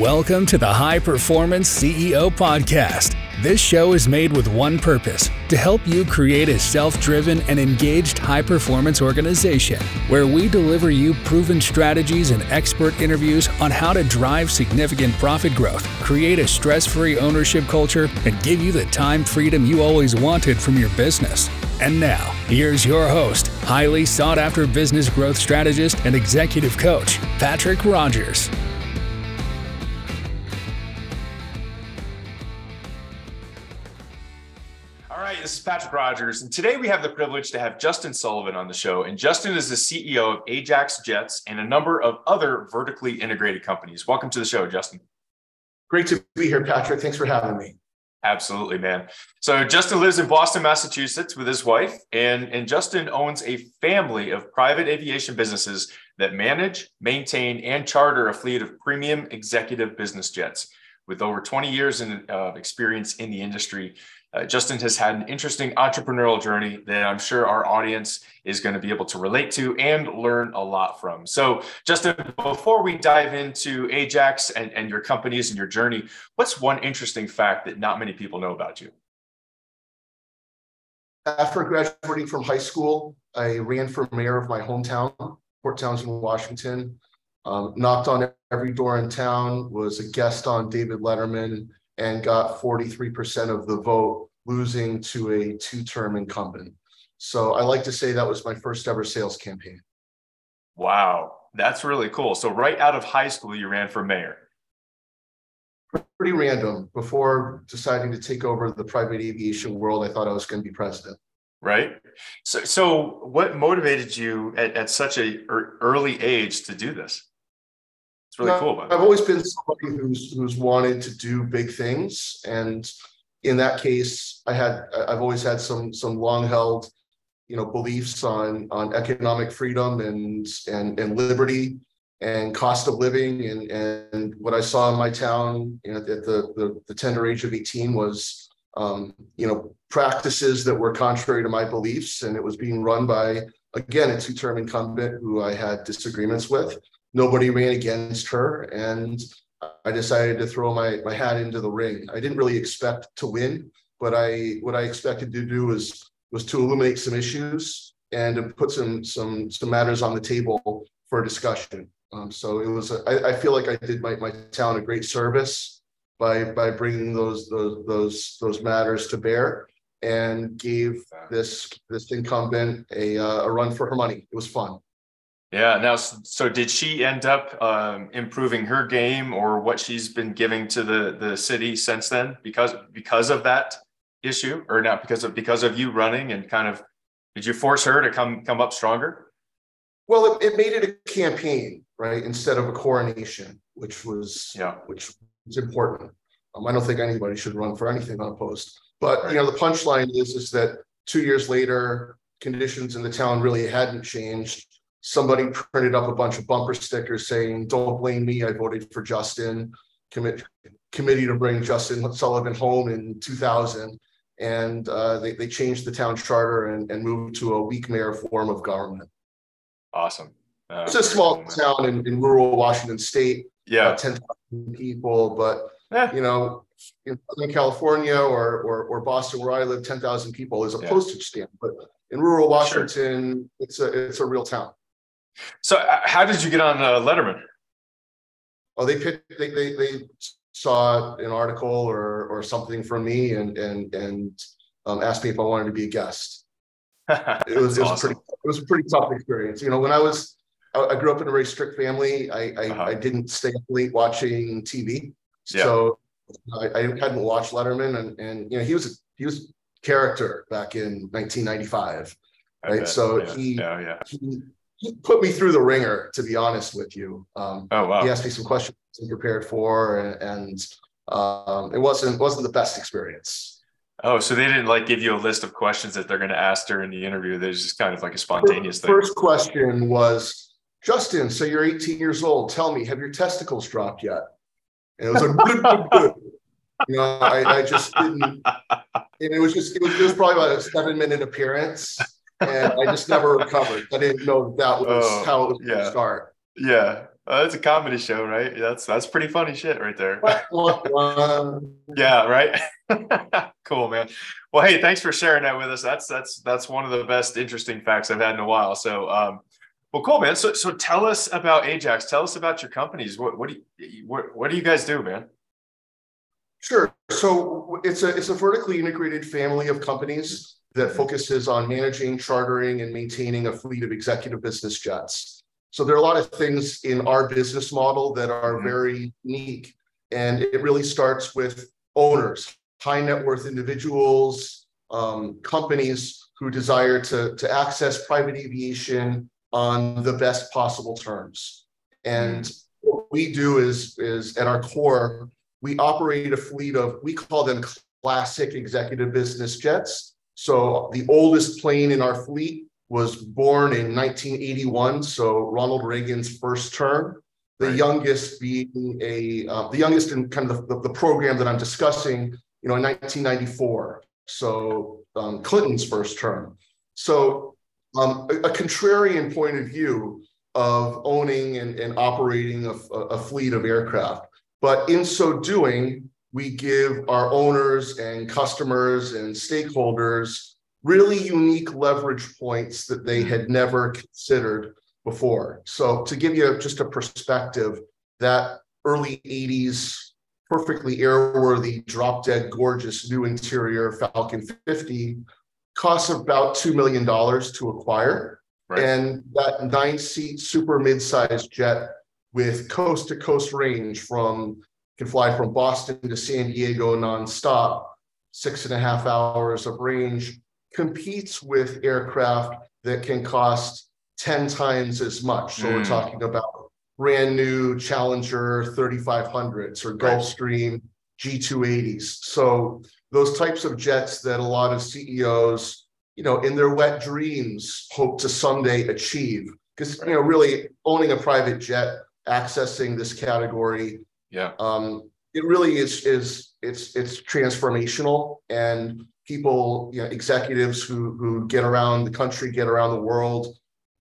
Welcome to the High Performance CEO Podcast. This show is made with one purpose, to help you create a self-driven and engaged high-performance organization, where we deliver you proven strategies and expert interviews on how to drive significant profit growth, create a stress-free ownership culture, and give you the time freedom you always wanted from your business. And now, here's your host, highly sought-after business growth strategist and executive coach, Patrick Rogers. This is Patrick Rogers, and today we have the privilege to have Justin Sullivan on the show. And Justin is the CEO of Ajax Jets and a number of other vertically integrated companies. Welcome to the show, Justin. Great to be here, Patrick. Thanks for having me. Absolutely, man. So Justin lives in Boston, Massachusetts with his wife, and Justin owns a family of private aviation businesses that manage, maintain, and charter a fleet of premium executive business jets. With over 20 years of experience in the industry, Justin has had an interesting entrepreneurial journey that I'm sure our audience is going to be able to relate to and learn a lot from. So Justin, before we dive into Ajax and your companies and your journey, what's one interesting fact that not many people know about you? After graduating from high school, I ran for mayor of my hometown, Port Townsend, Washington. Knocked on every door in town, was a guest on David Letterman, and got 43% of the vote, losing to a two-term incumbent. So I like to say that was my first ever sales campaign. Wow, that's really cool. So right out of high school, you ran for mayor. Pretty random. Before deciding to take over the private aviation world, I thought I was going to be president. Right. So what motivated you at such an early age to do this? It's really cool. By the way, I've always been somebody who's wanted to do big things, and in that case, I've always had some long-held, beliefs on economic freedom and liberty and cost of living, and what I saw in my town, at the tender age of 18 was, practices that were contrary to my beliefs, and it was being run by again a two-term incumbent who I had disagreements with. Nobody ran against her, and I decided to throw my hat into the ring. I didn't really expect to win, but what I expected to do was to illuminate some issues and to put some matters on the table for discussion. So it was. I feel like I did my town a great service by bringing those matters to bear, and gave this incumbent a run for her money. It was fun. Yeah. Now, so did she end up improving her game or what she's been giving to the city since then because of that issue, or not because of you running, and kind of, did you force her to come up stronger? Well, it made it a campaign, right? Instead of a coronation, which was important. I don't think anybody should run for anything unopposed, but the punchline is that 2 years later, conditions in the town really hadn't changed. Somebody printed up a bunch of bumper stickers saying, "Don't blame me, I voted for Justin," committee to bring Justin Sullivan home in 2000. And they changed the town charter and moved to a weak mayor form of government. Awesome. It's a small town in rural Washington state, 10,000 people, but in Southern California or Boston, where I live, 10,000 people is a postage stamp, but in rural Washington, it's a real town. So how did you get on Letterman? Oh, they saw an article or something from me and asked me if I wanted to be a guest. Awesome. It was a pretty tough experience. When I grew up in a very strict family. I didn't stay up late watching TV, so I hadn't watched Letterman, and he was character back in 1995, right? He put me through the ringer, to be honest with you. He asked me some questions I wasn't prepared for, and it wasn't the best experience. Oh, so they didn't give you a list of questions that they're going to ask during the interview. There's just kind of a spontaneous thing. First question was, "Justin, so you're 18 years old. Tell me, have your testicles dropped yet?" And it was like, I just didn't. And it was probably about a 7-minute appearance, and I just never recovered. I didn't know that was how it was going to start. Yeah. That's a comedy show, right? That's pretty funny shit right there. Yeah, right. Cool, man. Well, hey, thanks for sharing that with us. That's one of the best interesting facts I've had in a while. So, well, cool, man. So tell us about Ajax. Tell us about your companies. What do you guys do, man? Sure. So it's a vertically integrated family of companies that focuses on managing, chartering, and maintaining a fleet of executive business jets. So there are a lot of things in our business model that are very unique. And it really starts with owners, high net worth individuals, companies who desire to access private aviation on the best possible terms. And what we do is at our core, we operate a fleet of, we call them classic executive business jets. So the oldest plane in our fleet was born in 1981, so Ronald Reagan's first term. The youngest being the youngest in kind of the program that I'm discussing, you know, in 1994. So Clinton's first term. So a contrarian point of view of owning and operating a fleet of aircraft. But in so doing, we give our owners and customers and stakeholders really unique leverage points that they had never considered before. So to give you just a perspective, that early 80s, perfectly airworthy, drop-dead, gorgeous new interior Falcon 50 costs about $2 million to acquire. Right. And that 9-seat super mid-sized jet with coast-to-coast range can fly from Boston to San Diego nonstop, 6.5 hours of range, competes with aircraft that can cost 10 times as much. So we're talking about brand new Challenger 3500s or Gulfstream G280s. So those types of jets that a lot of CEOs, you know, in their wet dreams hope to someday achieve. Because, you know, really owning a private jet, accessing this category, it really is transformational. And people, you know, executives who get around the country, get around the world,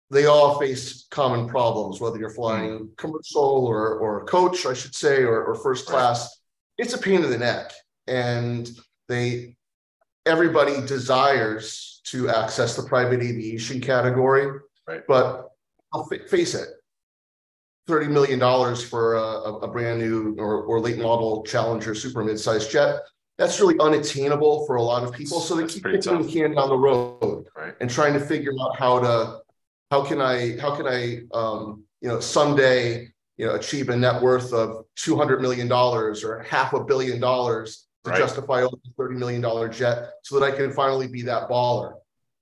they all face common problems, whether you're flying commercial or coach, I should say, or first class. It's a pain in the neck. And everybody desires to access the private aviation category. Right. But I'll face it, $30 million for a brand new or late model Challenger super mid-sized jet, that's really unattainable for a lot of people. So they keep kicking the can down the road and trying to figure out how can I someday, you know, achieve a net worth of $200 million or $500 million to justify owning a $30 million jet so that I can finally be that baller.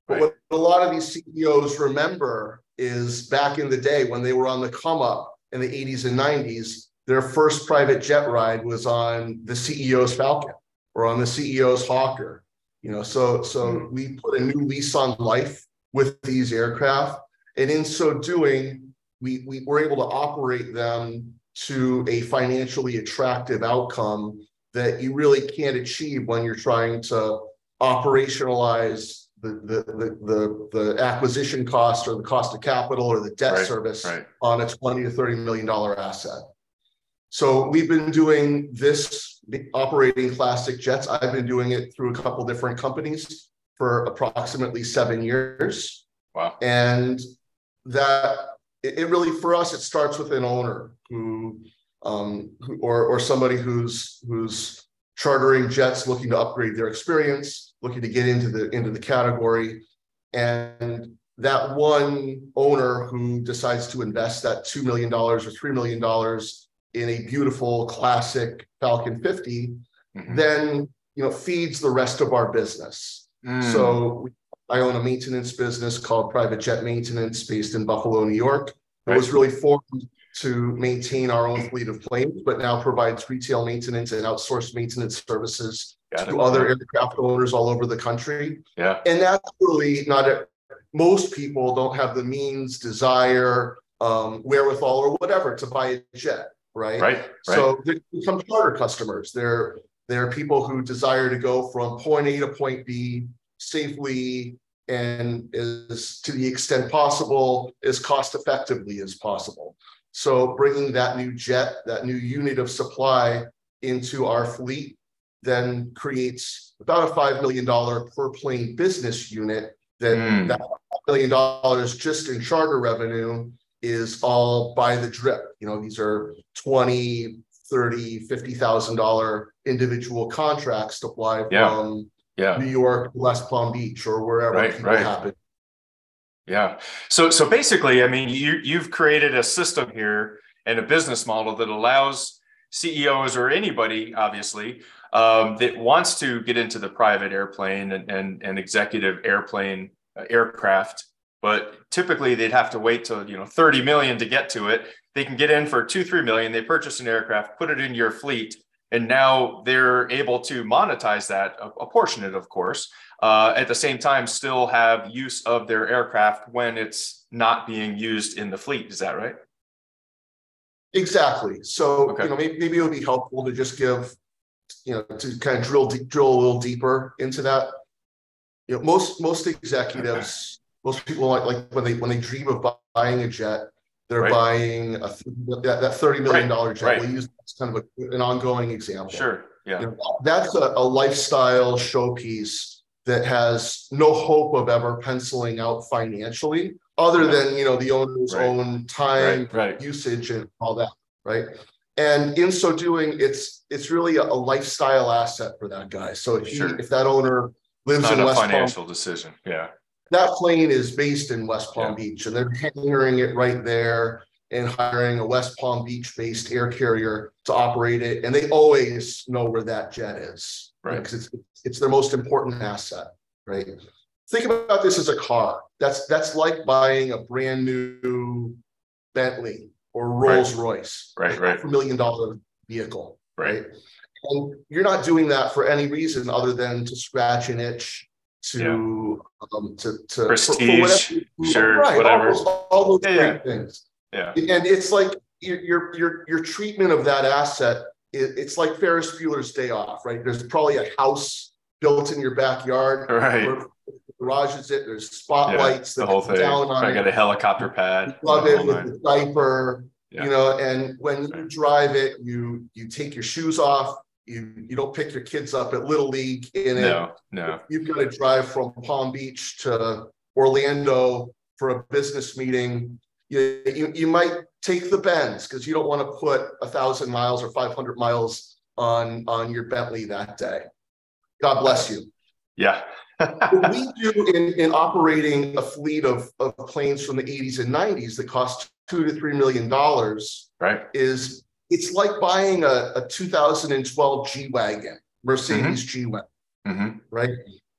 But what a lot of these CEOs remember is back in the day when they were on the come up in the 80s and 90s, their first private jet ride was on the CEO's Falcon or on the CEO's Hawker. You know, so we put a new lease on life with these aircraft. And in so doing, we were able to operate them to a financially attractive outcome that you really can't achieve when you're trying to operationalize the acquisition cost or the cost of capital or the debt service on a $20 to $30 million asset. So we've been doing this, operating classic jets. I've been doing it through a couple different companies for approximately 7 years. Wow. And that it really, for us, it starts with an owner who or somebody who's chartering jets, looking to upgrade their experience, looking to get into the category. And that one owner who decides to invest that $2 million or $3 million in a beautiful classic Falcon 50, then, you know, feeds the rest of our business. So I own a maintenance business called Private Jet Maintenance based in Buffalo, New York. It was really formed to maintain our own fleet of planes, but now provides retail maintenance and outsourced maintenance services to other aircraft owners all over the country. Yeah. And that's really most people don't have the means, desire, wherewithal, or whatever to buy a jet, right? Right. So they become charter customers. They're people who desire to go from point A to point B safely and to the extent possible, as cost effectively as possible. So bringing that new jet, that new unit of supply into our fleet then creates about a $5 million per plane business unit. Then that $1 million just in charter revenue is all by the drip. You know, these are $20, $30, $50,000 individual contracts to fly from New York to West Palm Beach or wherever people happen. Yeah. So basically, I mean, you've created a system here and a business model that allows CEOs or anybody, obviously, that wants to get into the private airplane and executive airplane aircraft, but typically they'd have to wait till, you know, 30 million to get to it. They can get in for 2-3 million. They purchase an aircraft, put it in your fleet, and now they're able to monetize that, apportion it, of course, at the same time, still have use of their aircraft when it's not being used in the fleet. Is that right? Exactly. So, you know, maybe it would be helpful to just give, you know, to kind of drill a little deeper into that. You know, most executives, most people like when they dream of buying a jet, they're buying that $30 million jet. Right. We'll use that as kind of an ongoing example. Sure. Yeah. You know, that's a lifestyle showpiece that has no hope of ever penciling out financially, other than, you know, the owner's own time, usage, and all that, right? And in so doing, it's really a lifestyle asset for that guy. So if that owner lives in West Palm Beach, not a financial decision, that plane is based in West Palm Beach, and they're tendering it right there and hiring a West Palm Beach-based air carrier to operate it, and they always know where that jet is, right? Because it's their most important asset, right? Think about this as a car. That's like buying a brand new Bentley or Rolls Royce, for $1 million vehicle, right? And you're not doing that for any reason other than to scratch an itch, to prestige, whatever, all those great things. Yeah, and it's like your treatment of that asset. It's like Ferris Bueller's Day Off, right? There's probably a house built in your backyard. Right. Garages it. There's spotlights. The whole thing. I got a helicopter pad. Love it with the diaper. Yeah. You know, and when you drive it, you take your shoes off. You don't pick your kids up at Little League in it. No. You've got to drive from Palm Beach to Orlando for a business meeting. You might take the Benz because you don't want to put 1,000 miles or 500 miles on your Bentley that day. God bless you. Yeah. What we do in operating a fleet of planes from the 80s and 90s that cost $2 to $3 million, is it's like buying a 2012 G-Wagon, Mercedes G-Wagon, right?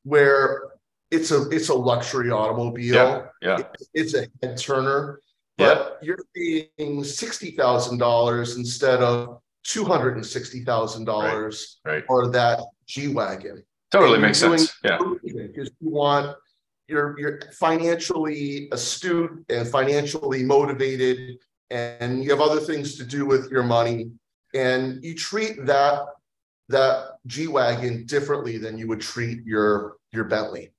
Where it's a luxury automobile. Yeah. It's a head turner. But you're paying $60,000 instead of $260,000 for that G-Wagon. Totally makes sense. Yeah, because you want you're financially astute and financially motivated, and you have other things to do with your money, and you treat that G-Wagon differently than you would treat your Bentley.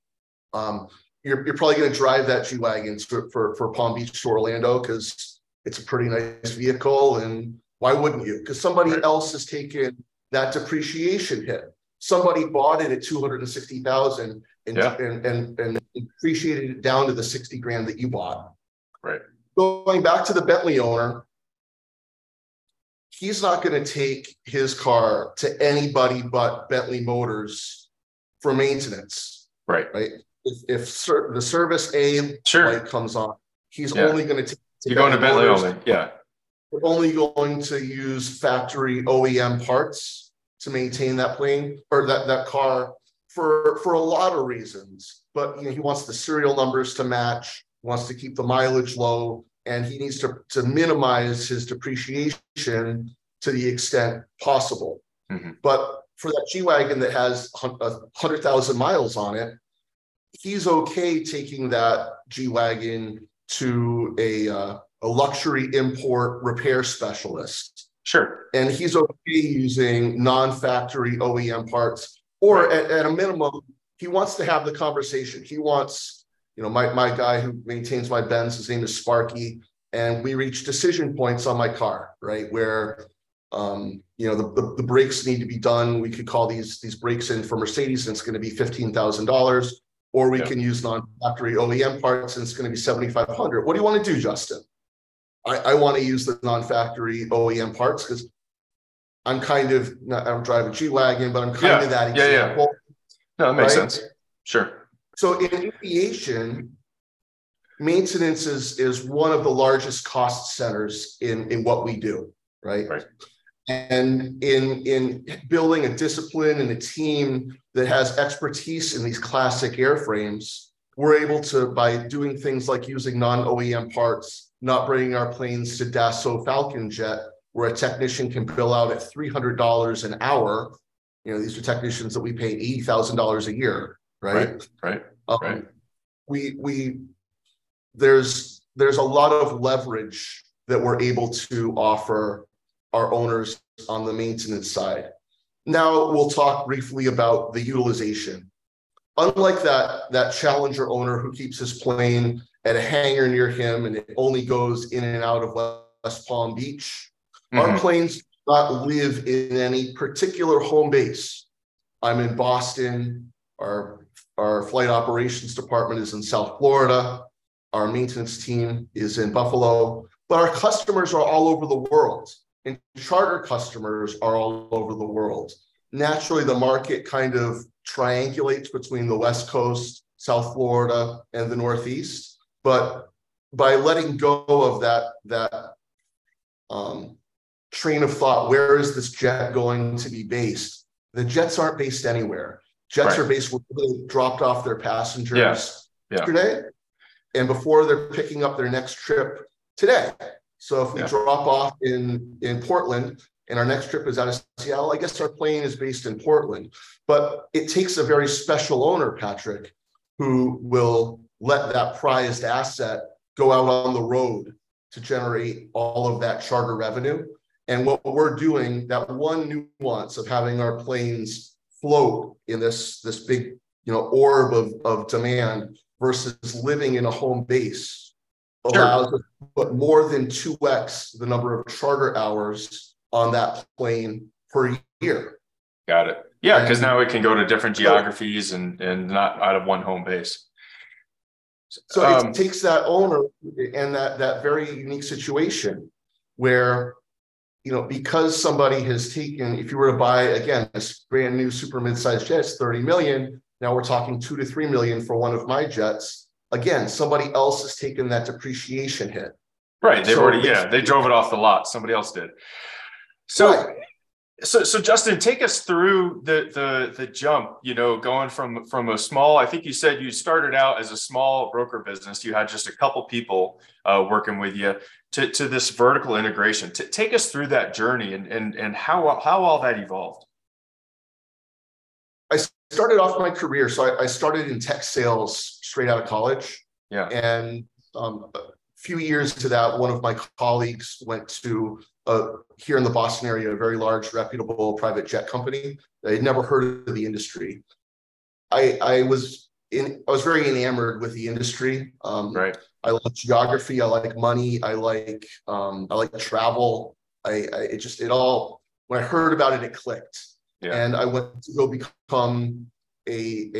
You're probably going to drive that G-Wagon for Palm Beach to Orlando because it's a pretty nice vehicle. And why wouldn't you? Because somebody else has taken that depreciation hit. Somebody bought it at $260,000 and depreciated it down to the $60,000 that you bought. Right. Going back to the Bentley owner, he's not going to take his car to anybody but Bentley Motors for maintenance. Right. If the service A light comes on, he's only going to take. You're going to Bentley only. Yeah. We're only going to use factory OEM parts to maintain that plane or that car for a lot of reasons. But you know, he wants the serial numbers to match, wants to keep the mileage low, and he needs to minimize his depreciation to the extent possible. But for that G-Wagon that has 100,000 miles on it, he's okay taking that G-Wagon to a luxury import repair specialist. Sure. And he's okay using non-factory OEM parts, or at a minimum, he wants to have the conversation. He wants, you know, my guy who maintains my Benz, his name is Sparky. and we reach decision points on my car, right, where the brakes need to be done. We could call these brakes in for Mercedes, and it's going to be $15,000, or we can use non-factory OEM parts, and it's going to be $7,500. What do you want to do, Justin? I want to use the non-factory OEM parts because I'm kind of not, I don't drive a G-Wagon, but I'm kind of that example. Yeah. No, that makes sense. Sure. So in aviation, maintenance is one of the largest cost centers in what we do, right? Right. And in building a discipline and a team that has expertise in these classic airframes, we're able to, by doing things like using non-OEM parts, not bringing our planes to Dassault Falcon jet, where a technician can bill out at $300 an hour. You know, these are technicians that we pay $80,000 a year, right? Right, right. There's a lot of leverage that we're able to offer our owners on the maintenance side. Now we'll talk briefly about the utilization. Unlike that challenger owner who keeps his plane at a hangar near him and it only goes in and out of West Palm Beach, our planes do not live in any particular home base. I'm in Boston. Our flight operations department is in South Florida. Our maintenance team is in Buffalo. But our customers are all over the world. And charter customers are all over the world. Naturally, the market kind of triangulates between the West Coast, South Florida, and the Northeast. But by letting go of that train of thought, where is this jet going to be based? The jets aren't based anywhere. Jets are based where they dropped off their passengers yesterday, and before they're picking up their next trip today. So if we drop off in Portland and our next trip is out of Seattle, I guess our plane is based in Portland. But it takes a very special owner, Patrick, who will let that prized asset go out on the road to generate all of that charter revenue. And what we're doing, that one nuance of having our planes float in this big, orb of demand versus living in a home base, allows us to put more than 2x the number of charter hours on that plane per year. Got it. Yeah, because now it can go to different geographies and not out of one home base. So it takes that owner and that very unique situation where, because somebody has taken, if you were to buy, again, a brand new super mid-sized jet, it's $30 million. Now we're talking $2 to $3 million for one of my jets. Again, somebody else has taken that depreciation hit. Right. They've they drove it off the lot. Somebody else did. So Justin, take us through the jump, going from a small, I think you said you started out as a small broker business. You had just a couple people working with you to this vertical integration. Take us through that journey and how all that evolved. I started off my career. So I started in tech sales straight out of college. Yeah. And a few years to that, one of my colleagues went to, here in the Boston area, a very large, reputable private jet company. I had never heard of the industry. I was very enamored with the industry. I like geography. I like money. I like travel. When I heard about it, it clicked. Yeah. And I went to go become I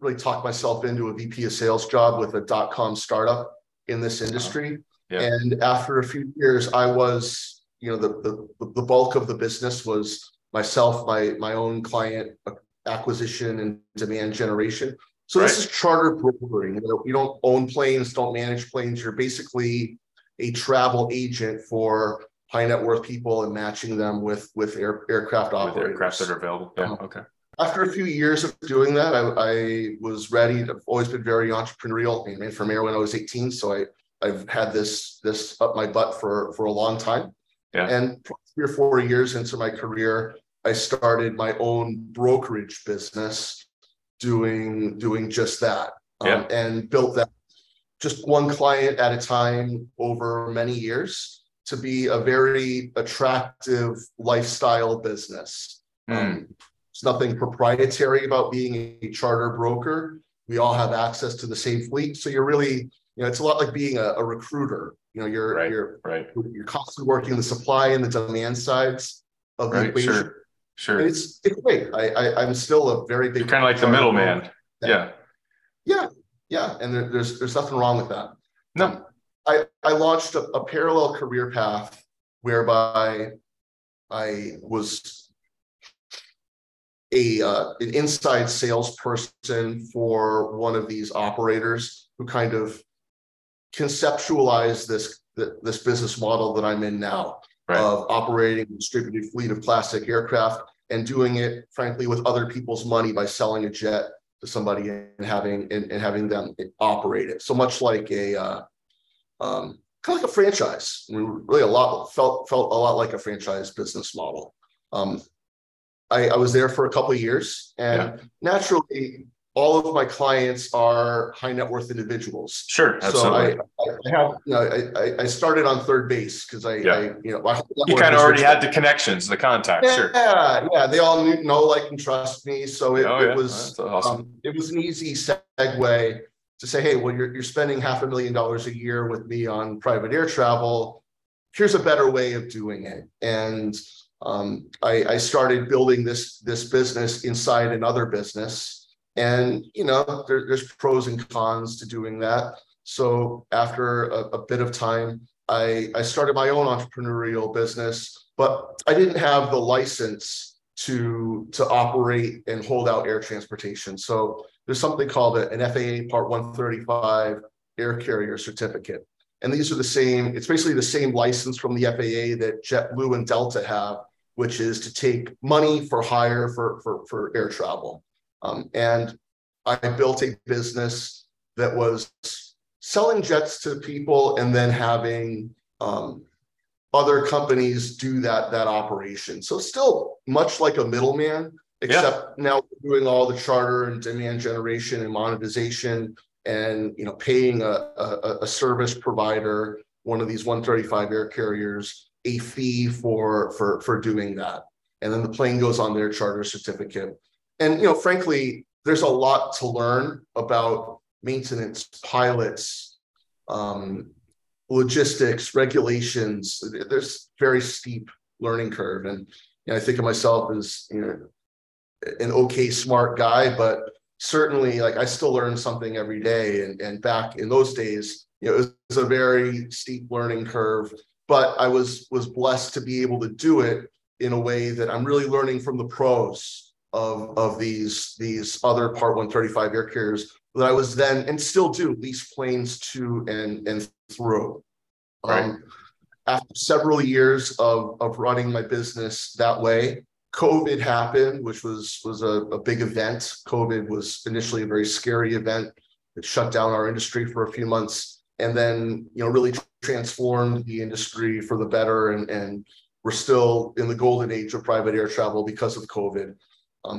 really talked myself into a VP of sales job with a .com startup in this industry. Yeah. And after a few years, I was, the bulk of the business was myself, my own client acquisition and demand generation. So this is charter brokering. You don't own planes, don't manage planes. You're basically a travel agent for high net worth people and matching them with aircraft operators. With aircraft that are available. Yeah. Okay. After a few years of doing that, I was ready. I've always been very entrepreneurial. I mean, from air when I was 18, so I've had this up my butt for a long time. Yeah. And 3 or 4 years into my career, I started my own brokerage business, doing just that. And built that just one client at a time over many years to be a very attractive lifestyle business. There's nothing proprietary about being a charter broker. We all have access to the same fleet. So you're really You know, it's a lot like being a recruiter. You know, you're constantly working the supply and the demand sides of the equation. Sure. And it's great. I'm still a very big. You're kind of like the middleman. Yeah. And there's nothing wrong with that. No. I launched a parallel career path whereby I was an inside salesperson for one of these operators who kind of conceptualized this business model that I'm in now of operating a distributed fleet of classic aircraft and doing it, frankly, with other people's money by selling a jet to somebody and having them operate it. So much like kind of like a franchise. I mean, really felt a lot like a franchise business model. I was there for a couple of years, and naturally, all of my clients are high net worth individuals. Sure, absolutely. So I started on third base because you kind of already had the connections, the contacts. Yeah. They all know, like, and trust me. So it was awesome. It was an easy segue to say, hey, well, you're spending $500,000 a year with me on private air travel. Here's a better way of doing it. And I started building this business inside another business. And, you know, there's pros and cons to doing that. So after a bit of time, I started my own entrepreneurial business, but I didn't have the license to operate and hold out air transportation. So there's something called an FAA Part 135 air carrier certificate. And these are it's basically the same license from the FAA that JetBlue and Delta have, which is to take money for hire for air travel. And I built a business that was selling jets to people and then having other companies do that operation. So still much like a middleman, except now we're doing all the charter and demand generation and monetization and, you know, paying a service provider, one of these 135 air carriers, a fee for doing that. And then the plane goes on their charter certificate. And, you know, frankly, there's a lot to learn about maintenance, pilots, logistics, regulations. There's very steep learning curve. And, you know, I think of myself as, you know, an okay, smart guy, but certainly, like, I still learn something every day. And back in those days, you know, it was a very steep learning curve, but I was blessed to be able to do it in a way that I'm really learning from the pros of these other Part 135 air carriers that I was then and still do lease planes to and through. After several years of running my business that way, COVID happened, which was a big event. COVID was initially a very scary event. It shut down our industry for a few months, and then, you know, really transformed the industry for the better. And we're still in the golden age of private air travel because of COVID.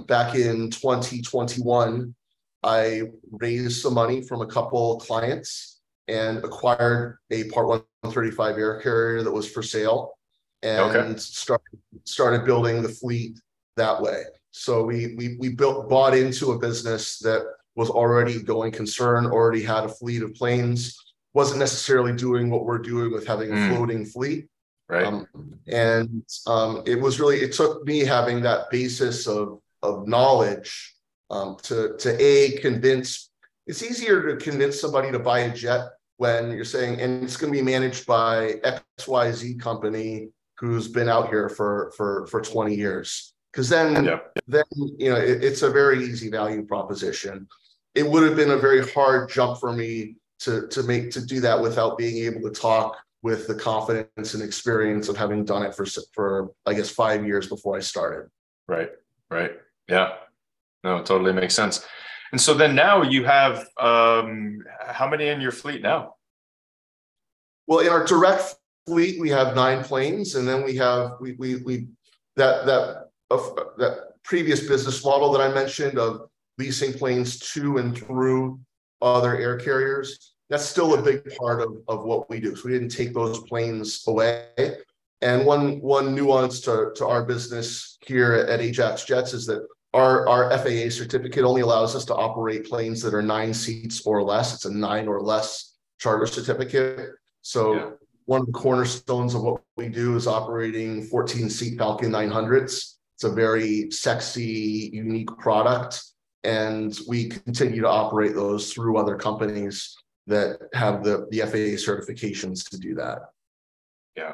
Back in 2021, I raised some money from a couple clients and acquired a Part 135 air carrier that was for sale. And started building the fleet that way. So we bought into a business that was already going concern, already had a fleet of planes, wasn't necessarily doing what we're doing with having a floating fleet. It took me having that basis of knowledge to convince. It's easier to convince somebody to buy a jet when you're saying, and it's going to be managed by XYZ company who's been out here for 20 years. Because then you know, it's a very easy value proposition. It would have been a very hard jump for me to do that without being able to talk with the confidence and experience of having done it for I guess 5 years before I started. Right. Yeah. No, it totally makes sense. And so then now you have how many in your fleet now? Well, in our direct fleet, we have 9 planes, and then we have that previous business model that I mentioned of leasing planes to and through other air carriers. That's still a big part of what we do. So we didn't take those planes away. And one nuance to our business here at Ajax Jets is that our FAA certificate only allows us to operate planes that are 9 seats or less. It's a 9 or less charter certificate. So yeah. One of the cornerstones of what we do is operating 14-seat Falcon 900s. It's a very sexy, unique product, and we continue to operate those through other companies that have the FAA certifications to do that. Yeah,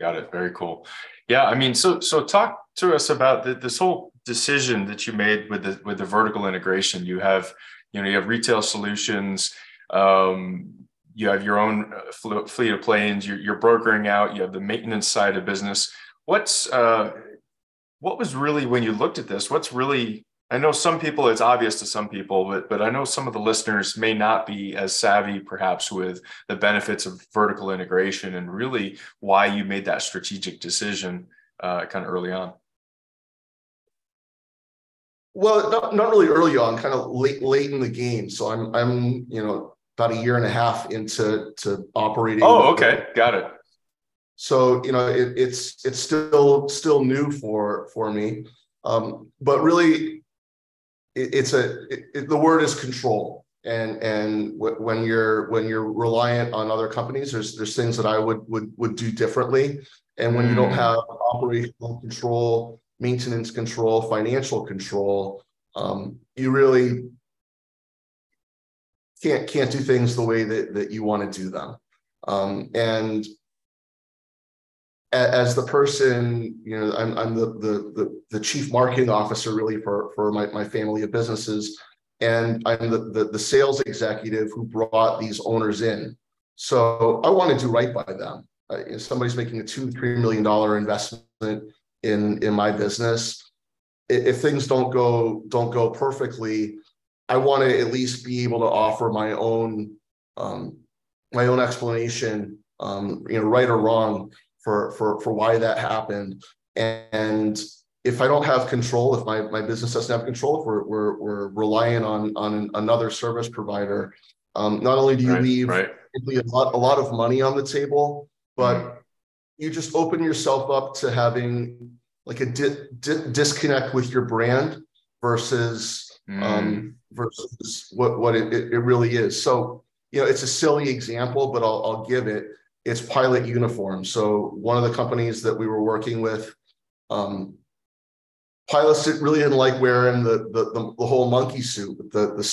got it. Very cool. Yeah, I mean, so talk to us about this whole decision that you made with the vertical integration. You have retail solutions. You have your own fleet of planes, you're brokering out, you have the maintenance side of business. What was really, when you looked at this, I know some people, it's obvious to some people, but I know some of the listeners may not be as savvy perhaps with the benefits of vertical integration and really why you made that strategic decision kind of early on. Well, not really early on, kind of late in the game. So I'm about a year and a half into operating. Oh, okay. Got it. So, it's still new for me. But really the word is control. And when you're reliant on other companies, there's things that I would do differently. And when you don't have operational control, maintenance control, financial control, you really can't do things the way that you want to do them. And as the person, I'm the chief marketing officer really for my family of businesses. And I'm the sales executive who brought these owners in. So I want to do right by them. If somebody's making a $2, $3 million investment in my business, if things don't go perfectly, I want to at least be able to offer my own explanation, right or wrong for why that happened. And if I don't have control, if my business doesn't have control, if we're relying on another service provider, not only do you leave a lot of money on the table, but you just open yourself up to having like a disconnect with your brand versus what it really is. So, it's a silly example, but I'll give it. It's pilot uniforms. So one of the companies that we were working with, pilots really didn't like wearing the whole monkey suit, with the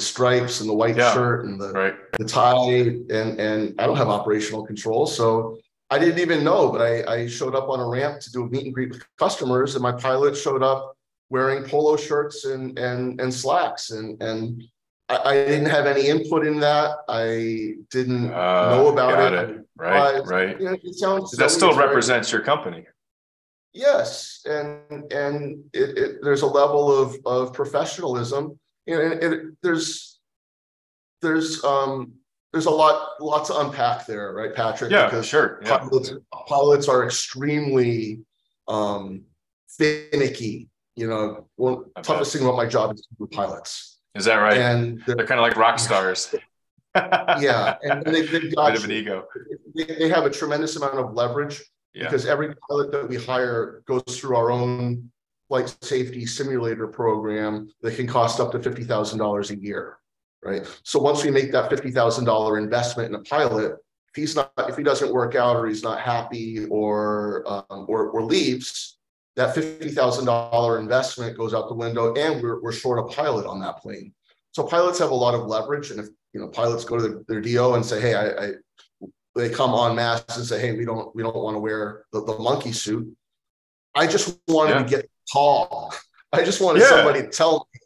stripes and the white shirt and the tie. And I don't have operational control. So I didn't even know, but I showed up on a ramp to do a meet and greet with customers, and my pilot showed up wearing polo shirts and slacks. And I didn't have any input in that. I didn't know about it. Right. That still represents your company. Yes. And it there's a level of professionalism. There's a lot to unpack there, right, Patrick? Yeah, because sure. Yeah. Pilots are extremely finicky. One of the toughest thing about my job is with pilots. Is that right? And they're kind of like rock stars. Yeah. And they've got a bit of an ego. They have a tremendous amount of leverage because every pilot that we hire goes through our own flight safety simulator program that can cost up to $50,000 a year. Right. So once we make that $50,000 investment in a pilot, if he doesn't work out or he's not happy or leaves, that $50,000 investment goes out the window, and we're short a pilot on that plane. So pilots have a lot of leverage, and if pilots go to their DO and say, "Hey," they come en masse and say, "Hey, we don't want to wear the monkey suit." I just wanted to get tall. I just wanted somebody to tell me.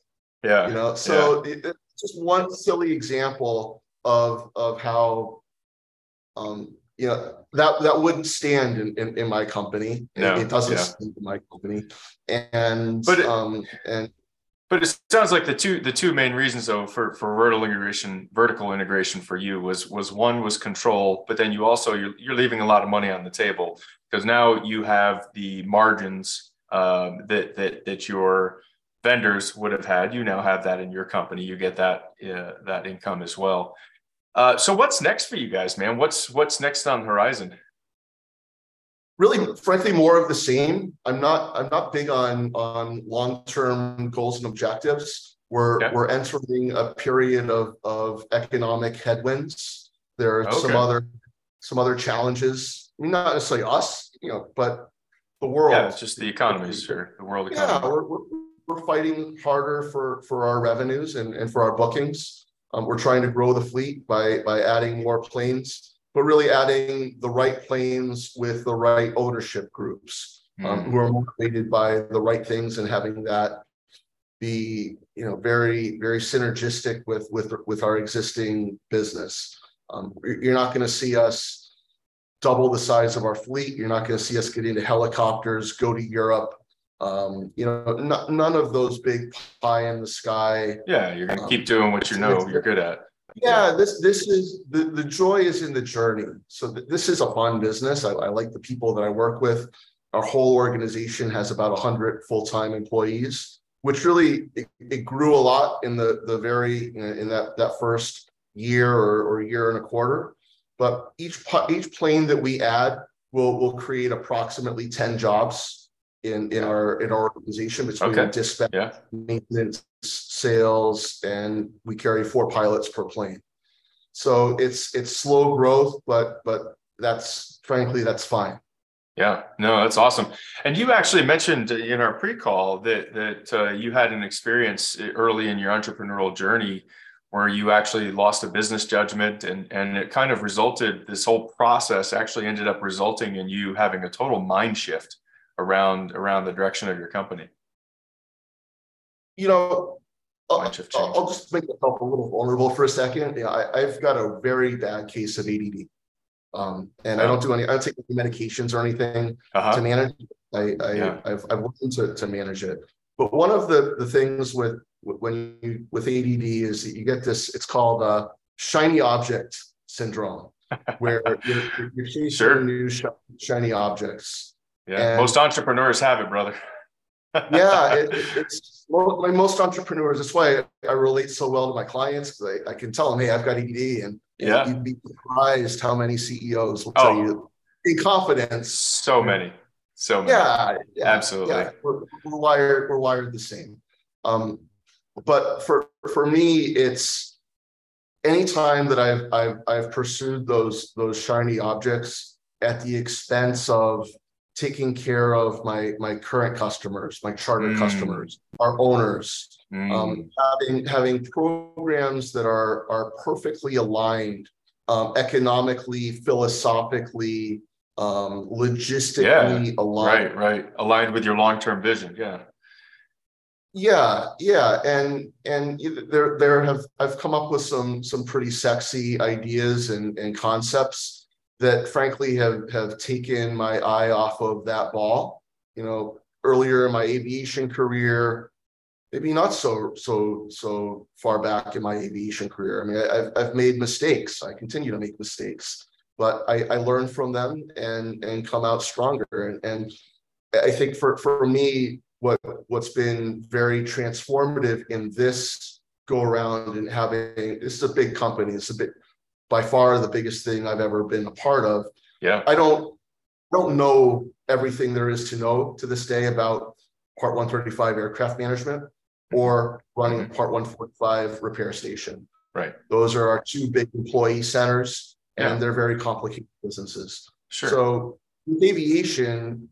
Yeah, So it's just one silly example of how that wouldn't stand in my company. No, it doesn't stand in my company. But it sounds like the two main reasons though for vertical integration for you was one was control, but then you also you're leaving a lot of money on the table, because now you have the margins that your vendors would have had. You now have that in your company. You get that income as well. So what's next for you guys, man? What's next on the horizon? Really, frankly, more of the same. I'm not big on long-term goals and objectives. We're entering a period of economic headwinds. There are some other challenges, I mean, not necessarily us, but the world. Yeah, it's just the economies here, the world economy. Yeah, we're fighting harder for our revenues and for our bookings. We're trying to grow the fleet by adding more planes, but really adding the right planes with the right ownership groups who are motivated by the right things, and having that be very, very synergistic with our existing business. You're not going to see us double the size of our fleet. You're not going to see us get into helicopters, go to Europe. None of those big pie in the sky. Yeah, you're going to keep doing what you're good at. Yeah, this is the joy is in the journey. So this is a fun business. I like the people that I work with. Our whole organization has about 100 full-time employees, which really it grew a lot in that first year or year and a quarter. But each plane that we add will create approximately 10 jobs in our organization between dispatch, maintenance, sales, and we carry 4 pilots per plane. So it's slow growth, but that's fine. Yeah, no, that's awesome. And you actually mentioned in our pre-call that you had an experience early in your entrepreneurial journey where you actually lost a business judgment, and it kind of resulted, this whole process actually ended up resulting in you having a total mind shift around the direction of your company. I'll just make myself a little vulnerable for a second. I've got a very bad case of ADD. I don't take any medications or anything to manage it. I've learned to manage it. But one of the things with ADD is that you get this, it's called shiny object syndrome, where you're chasing new shiny objects. Yeah, and most entrepreneurs have it, brother. Yeah, it's like most entrepreneurs. That's why I relate so well to my clients, because I can tell them, hey, I've got ADD, and you'd be surprised how many CEOs will tell you in confidence. So many. Yeah, absolutely. Yeah. We're wired the same. But for me, it's any time that I've pursued those shiny objects at the expense of taking care of my current customers, my charter customers, our owners, having programs that are perfectly aligned, economically, philosophically, logistically aligned. Right. Aligned with your long-term vision. Yeah. And I've come up with some pretty sexy ideas and concepts that frankly have taken my eye off of that ball. Earlier in my aviation career, maybe not so far back in my aviation career. I mean, I've made mistakes. I continue to make mistakes, but I learn from them and come out stronger. And I think for me, what's been very transformative in this go around and this is a big company. It's by far the biggest thing I've ever been a part of. Yeah. I don't know everything there is to know to this day about Part 135 aircraft management or running Part 145 repair station. Right. Those are our 2 big employee centers, and they're very complicated businesses. Sure. So with aviation,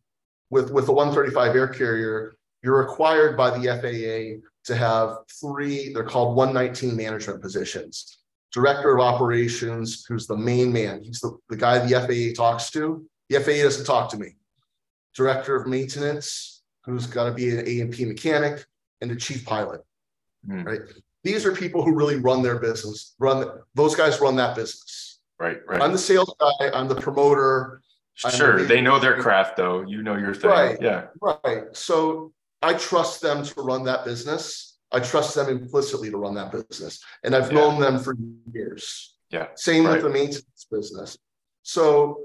with the 135 air carrier, you're required by the FAA to have 3, they're called 119 management positions. Director of operations, who's the main man. He's the guy the FAA talks to. The FAA doesn't talk to me. Director of maintenance, who's got to be an A&P mechanic, and the chief pilot, right? These are people who really run their business. Those guys run that business. Right. I'm the sales guy. I'm the promoter. Sure. They know their craft, though. You know your thing. Right. So I trust them to run that business. I trust them implicitly to run that business. And I've known them for years. Yeah. Same with the maintenance business. So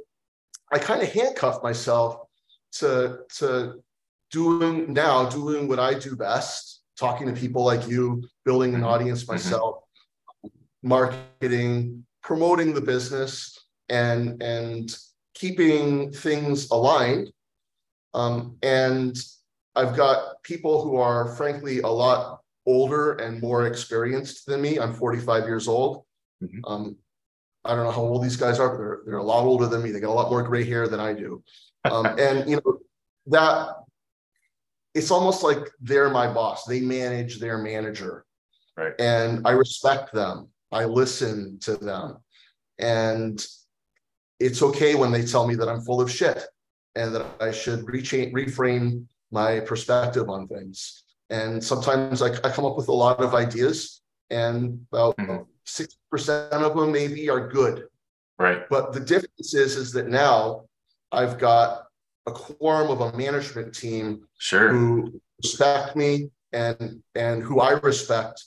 I kind of handcuffed myself to doing what I do best, talking to people like you, building an audience myself, marketing, promoting the business, and keeping things aligned. And I've got people who are frankly a lot older and more experienced than me. I'm 45 years old. I don't know how old these guys are, but they're a lot older than me. They got a lot more gray hair than I do. And you know, that it's almost like they're my boss. They manage their manager. Right. And I respect them. I listen to them. And it's okay when they tell me that I'm full of shit and that I should reframe my perspective on things. And sometimes I come up with a lot of ideas, and about 60% of them maybe are good. Right. But the difference is that now I've got a quorum of a management team who respect me and who I respect.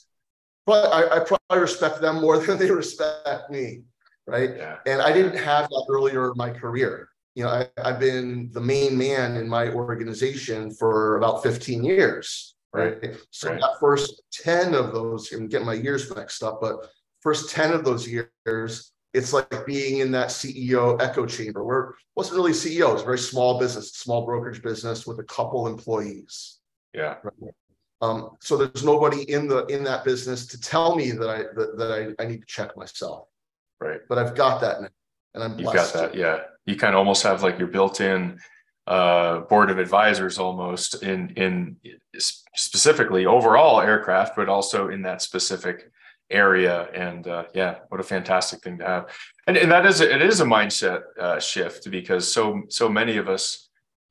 But I probably respect them more than they respect me, right? Yeah. And I didn't have that earlier in my career. You know, I've been the main man in my organization for about 15 years, right? So that first 10 of those, I'm getting my years mixed up, but first 10 of those years, it's like being in that CEO echo chamber where it wasn't really CEO. It was a very small business, small brokerage business with a couple employees. Yeah. Right? So there's nobody in that business to tell me that I need to check myself. Right. But I've got that now, and I'm blessed. You've got that, yeah. You kind of almost have like your built-in board of advisors almost in specifically overall aircraft, but also in that specific area. And yeah, what a fantastic thing to have. And that is, it is a mindset shift, because so many of us,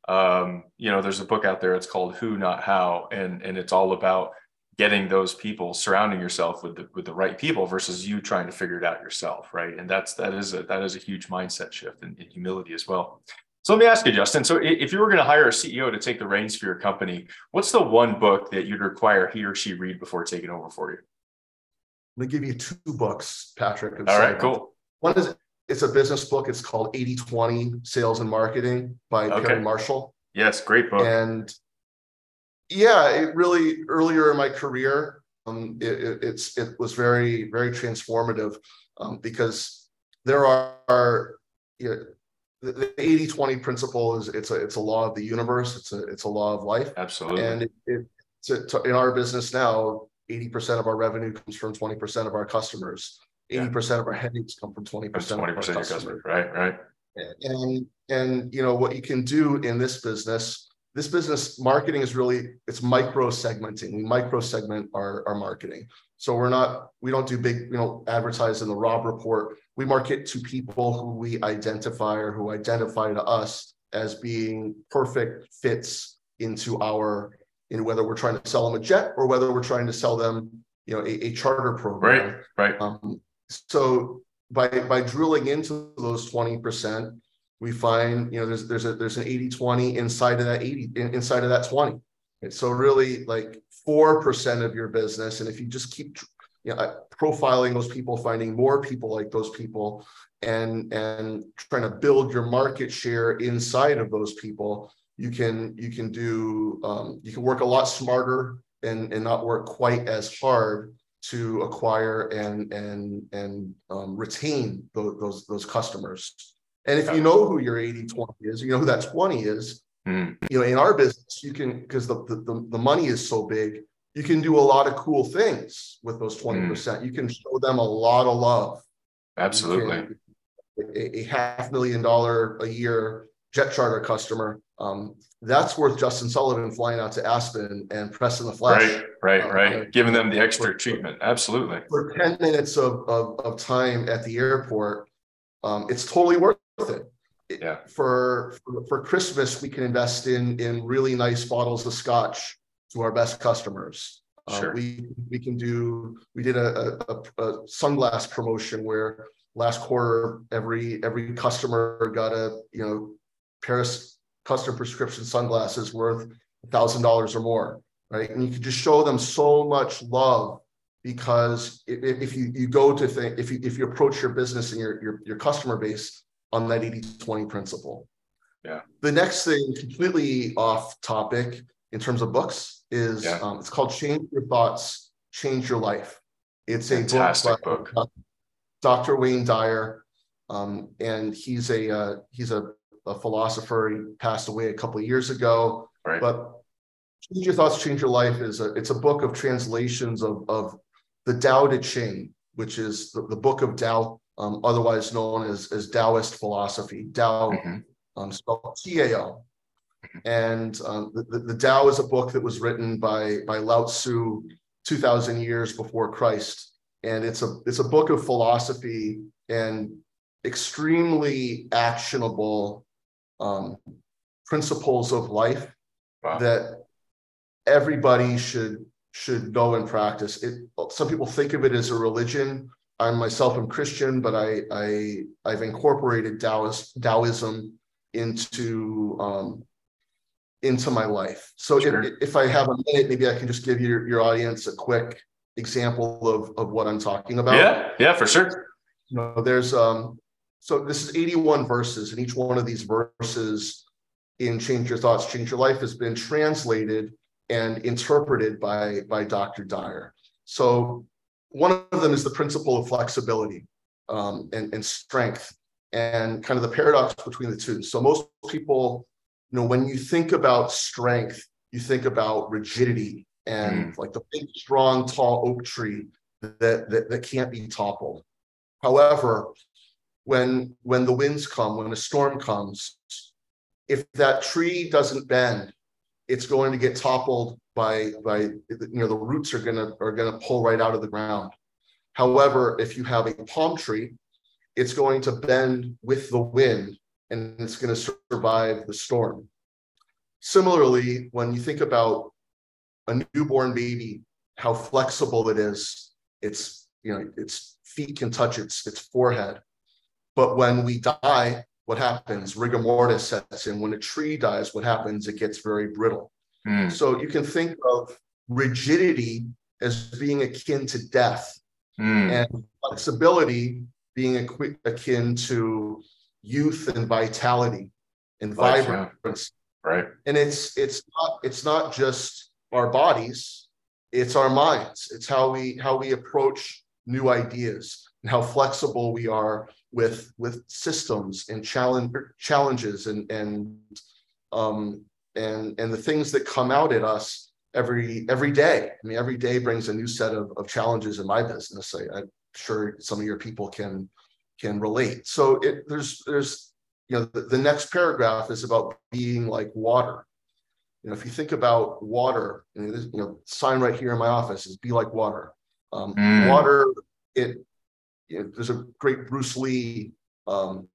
you know, there's a book out there, it's called Who Not How, and it's all about getting those people, surrounding yourself with the right people versus you trying to figure it out yourself, right? And that is a huge mindset shift, and humility as well. So let me ask you, Justin, so if you were going to hire a CEO to take the reins for your company, what's the one book that you'd require he or she read before taking over for you? I'm going to give you two books, Patrick. All right, cool. One is, it's a business book. It's called 80-20 Sales and Marketing by Marshall. Yes, great book. And yeah, it really, earlier in my career, it was very, very transformative, because there are, you know, the 80-20 principle is it's a law of the universe. It's a law of life. Absolutely. And in our business now, 80% of our revenue comes from 20% of our customers. 80% of our headaches come from 20% of our customers. Right. And you know what you can do in this business marketing is really, it's micro segmenting. We micro segment our marketing. So we don't advertise in the Rob Report. We market to people who we identify or who identify to us as being perfect fits into whether we're trying to sell them a jet or whether we're trying to sell them, you know, a charter program. Right. So by drilling into those 20%, we find, you know, there's an 80-20 inside of that 80, inside of that 20. And so really like 4% of your business. And if you just keep, you know, profiling those people, finding more people like those people, and trying to build your market share inside of those people, you can work a lot smarter and not work quite as hard to acquire and retain those customers. And if you know who your 80-20 is, you know who that 20 is, you know, in our business, you can, because the money is so big, you can do a lot of cool things with those 20%. You can show them a lot of love. Absolutely. A $500,000 a year jet charter customer, that's worth Justin Sullivan flying out to Aspen and pressing the flesh. Right. Giving them the extra treatment. Absolutely. For 10 minutes of time at the airport, it's totally worth it. Yeah. For Christmas, we can invest in really nice bottles of scotch to our best customers. Sure. We did a sunglass promotion where last quarter every customer got a, you know, Paris custom prescription sunglasses worth $1,000 or more, right? And you can just show them so much love, because if you approach your business and your customer base on that 80-20 principle. Yeah. The next thing, completely off topic in terms of books, is it's called Change Your Thoughts, Change Your Life. It's a fantastic book. Dr. Wayne Dyer, and he's a philosopher. He passed away a couple of years ago, but Change Your Thoughts, Change Your Life it's a book of translations of the Tao Te Ching, which is the book of Tao, otherwise known as Taoist philosophy, Tao, spelled T-A-O. And the Tao is a book that was written by Lao Tzu 2,000 years before Christ. And it's a book of philosophy and extremely actionable principles of life that everybody should know and practice. It, some people think of it as a religion. I myself am Christian, but I've incorporated Taoism into my life. So if I have a minute, maybe I can just give your audience a quick example of what I'm talking about. Yeah, for sure. You know, there's so this is 81 verses, and each one of these verses in Change Your Thoughts, Change Your Life has been translated and interpreted by Dr. Dyer. So one of them is the principle of flexibility and strength, and kind of the paradox between the two. So most people, you know, when you think about strength, you think about rigidity and like the big, strong, tall oak tree that can't be toppled. However, when the winds come, when a storm comes, if that tree doesn't bend, it's going to get toppled by the roots are going to pull right out of the ground. However, if you have a palm tree, it's going to bend with the wind and it's going to survive the storm. Similarly, when you think about a newborn baby, how flexible it is, its feet can touch its forehead. But when we die, what happens? Rigor mortis sets in. When a tree dies, what happens? It gets very brittle. So you can think of rigidity as being akin to death, and flexibility being akin to youth and vitality and vibrance. Right. And it's not just our bodies, it's our minds. It's how we approach new ideas and how flexible we are with systems and challenges and the things that come out at us every day. I mean, every day brings a new set of challenges in my business. I'm sure some of your people can relate. So the next paragraph is about being like water. You know, if you think about water, sign right here in my office is be like water. Water, there's a great Bruce Lee poem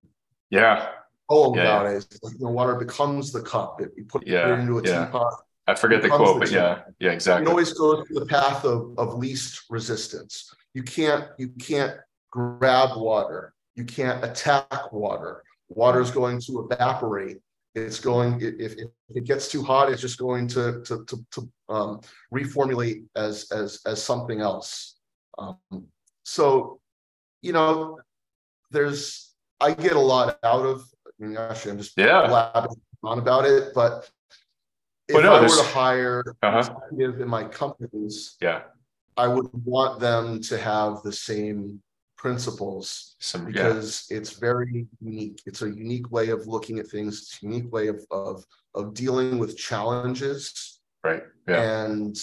about it. It's like, water becomes the cup. You put it into a teapot. I forget the quote, but yeah, exactly. It always goes to the path of least resistance. You can't grab water. You can't attack water. Water is going to evaporate. It's going, if it gets too hot, it's just going to reformulate as something else. So, I get a lot out of, I'm just blabbing on about it, but if I were to hire in my companies, I would want them to have the same principles because it's very unique. It's a unique way of looking at things. It's a unique way of dealing with challenges. Right. Yeah. And,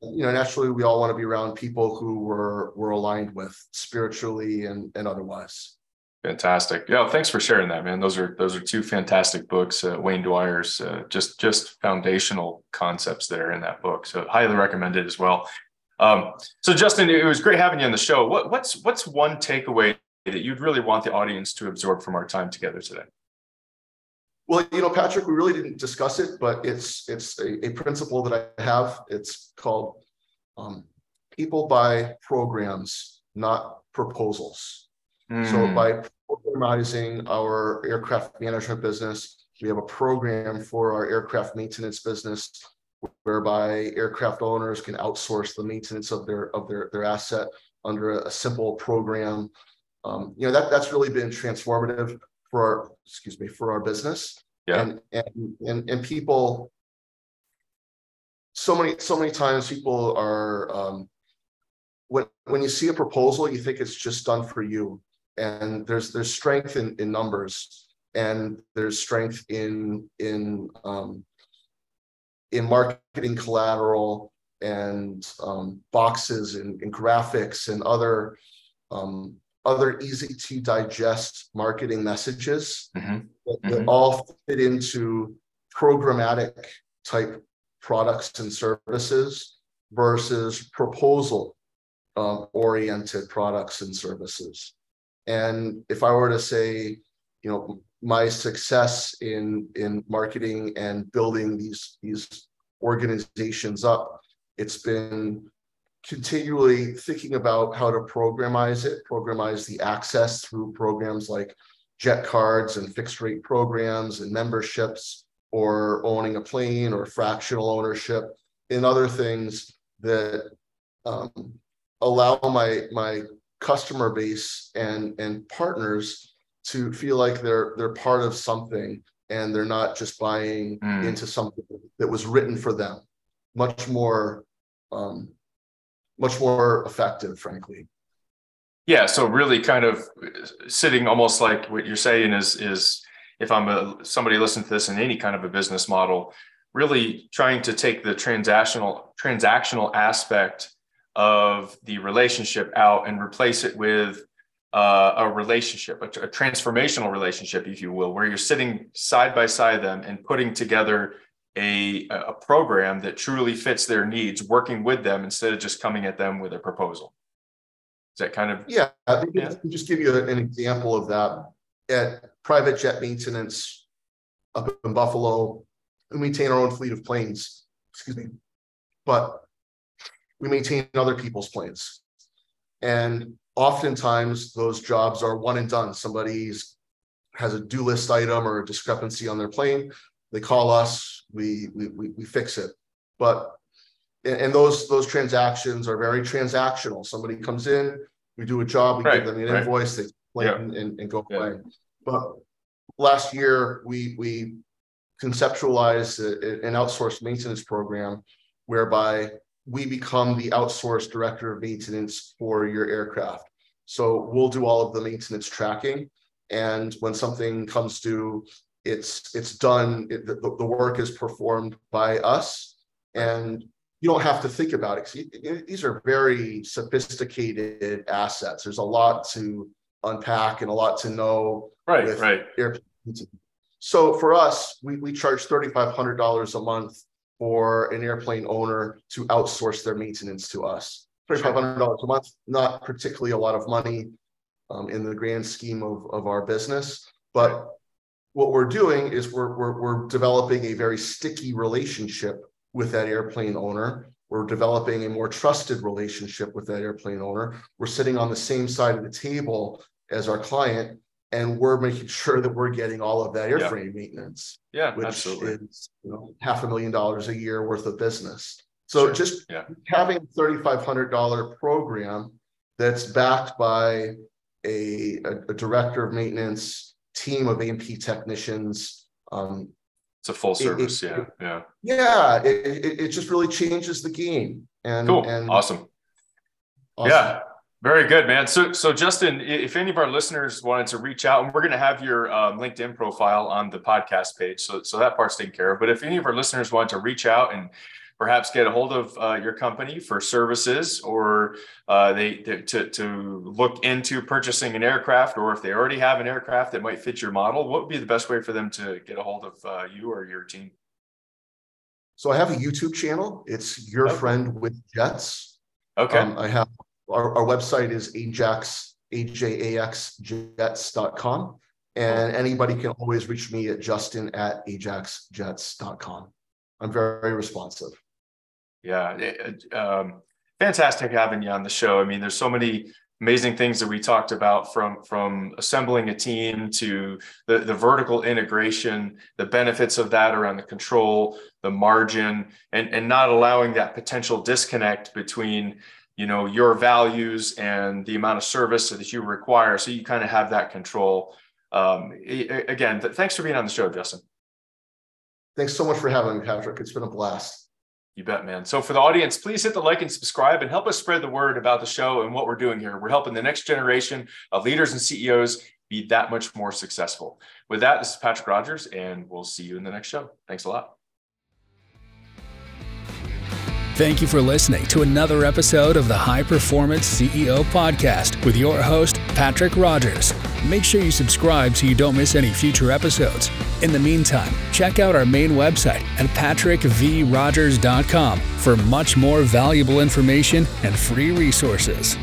naturally we all want to be around people who we're aligned with spiritually and otherwise. Fantastic. Yeah. Well, thanks for sharing that, man. Those are two fantastic books. Wayne Dyer's just foundational concepts that are in that book. So highly recommend it as well. So Justin, it was great having you on the show. What's one takeaway that you'd really want the audience to absorb from our time together today? Well, Patrick, we really didn't discuss it, but it's a principle that I have. It's called people buy programs, not proposals. So by programizing our aircraft management business, we have a program for our aircraft maintenance business whereby aircraft owners can outsource the maintenance of their asset under a simple program. That's really been transformative for our business. And people, so many times people are, when you see a proposal, you think it's just done for you. And there's strength in numbers, and there's strength in marketing collateral and boxes and graphics and other other easy to digest marketing messages that all fit into programmatic type products and services versus proposal oriented products and services. And if I were to say, you know, my success in marketing and building these organizations up, it's been continually thinking about how to programize the access through programs like jet cards and fixed rate programs and memberships, or owning a plane or fractional ownership and other things that allow my customer base and partners to feel like they're part of something and they're not just buying into something that was written for them. Much more effective, frankly. Yeah. So really kind of sitting almost like what you're saying is if I'm somebody listening to this in any kind of a business model, really trying to take the transactional aspect of the relationship out and replace it with a relationship, a transformational relationship, if you will, where you're sitting side by side them and putting together a program that truly fits their needs, working with them instead of just coming at them with a proposal. Is that kind of... Yeah, I can just give you an example of that. At Private Jet Maintenance up in Buffalo, we maintain our own fleet of planes, but we maintain other people's planes. And oftentimes those jobs are one and done. Somebody has a due list item or a discrepancy on their plane. They call us, we fix it. But, and those transactions are very transactional. Somebody comes in, we do a job, we give them an invoice, they plane and go away. But last year, we conceptualized an outsourced maintenance program whereby we become the outsourced director of maintenance for your aircraft. So we'll do all of the maintenance tracking. And when something comes due, it's done. The work is performed by us, and you don't have to think about it. These are very sophisticated assets. There's a lot to unpack and a lot to know. Right. So for us, we charge $3,500 a month for an airplane owner to outsource their maintenance to us. $3,500 a month, not particularly a lot of money in the grand scheme of our business, but what we're doing is we're developing a very sticky relationship with that airplane owner. We're developing a more trusted relationship with that airplane owner. We're sitting on the same side of the table as our client, and we're making sure that we're getting all of that airframe maintenance, which is $500,000 a year worth of business. So just having a $3,500 program that's backed by a director of maintenance, team of A&P technicians. It's a full service. It just really changes the game. And cool. And awesome. Yeah. Very good, man. So Justin, if any of our listeners wanted to reach out, and we're going to have your LinkedIn profile on the podcast page. So that part's taken care of, but if any of our listeners want to reach out and perhaps get a hold of your company for services, or to look into purchasing an aircraft, or if they already have an aircraft that might fit your model, what would be the best way for them to get a hold of you or your team? So I have a YouTube channel. It's Your Friend with Jets. Okay. I have our website is ajaxjets.com, and anybody can always reach me at justin@ajaxjets.com. I'm very responsive. Yeah. Fantastic having you on the show. I mean, there's so many amazing things that we talked about, from assembling a team to the vertical integration, the benefits of that around the control, the margin, and not allowing that potential disconnect between, your values and the amount of service that you require. So you kind of have that control. Again, thanks for being on the show, Justin. Thanks so much for having me, Patrick. It's been a blast. You bet, man. So for the audience, please hit the like and subscribe and help us spread the word about the show and what we're doing here. We're helping the next generation of leaders and CEOs be that much more successful. With that, this is Patrick Rogers, and we'll see you in the next show. Thanks a lot. Thank you for listening to another episode of the High Performance CEO Podcast with your host, Patrick Rogers. Make sure you subscribe so you don't miss any future episodes. In the meantime, check out our main website at patrickvrogers.com for much more valuable information and free resources.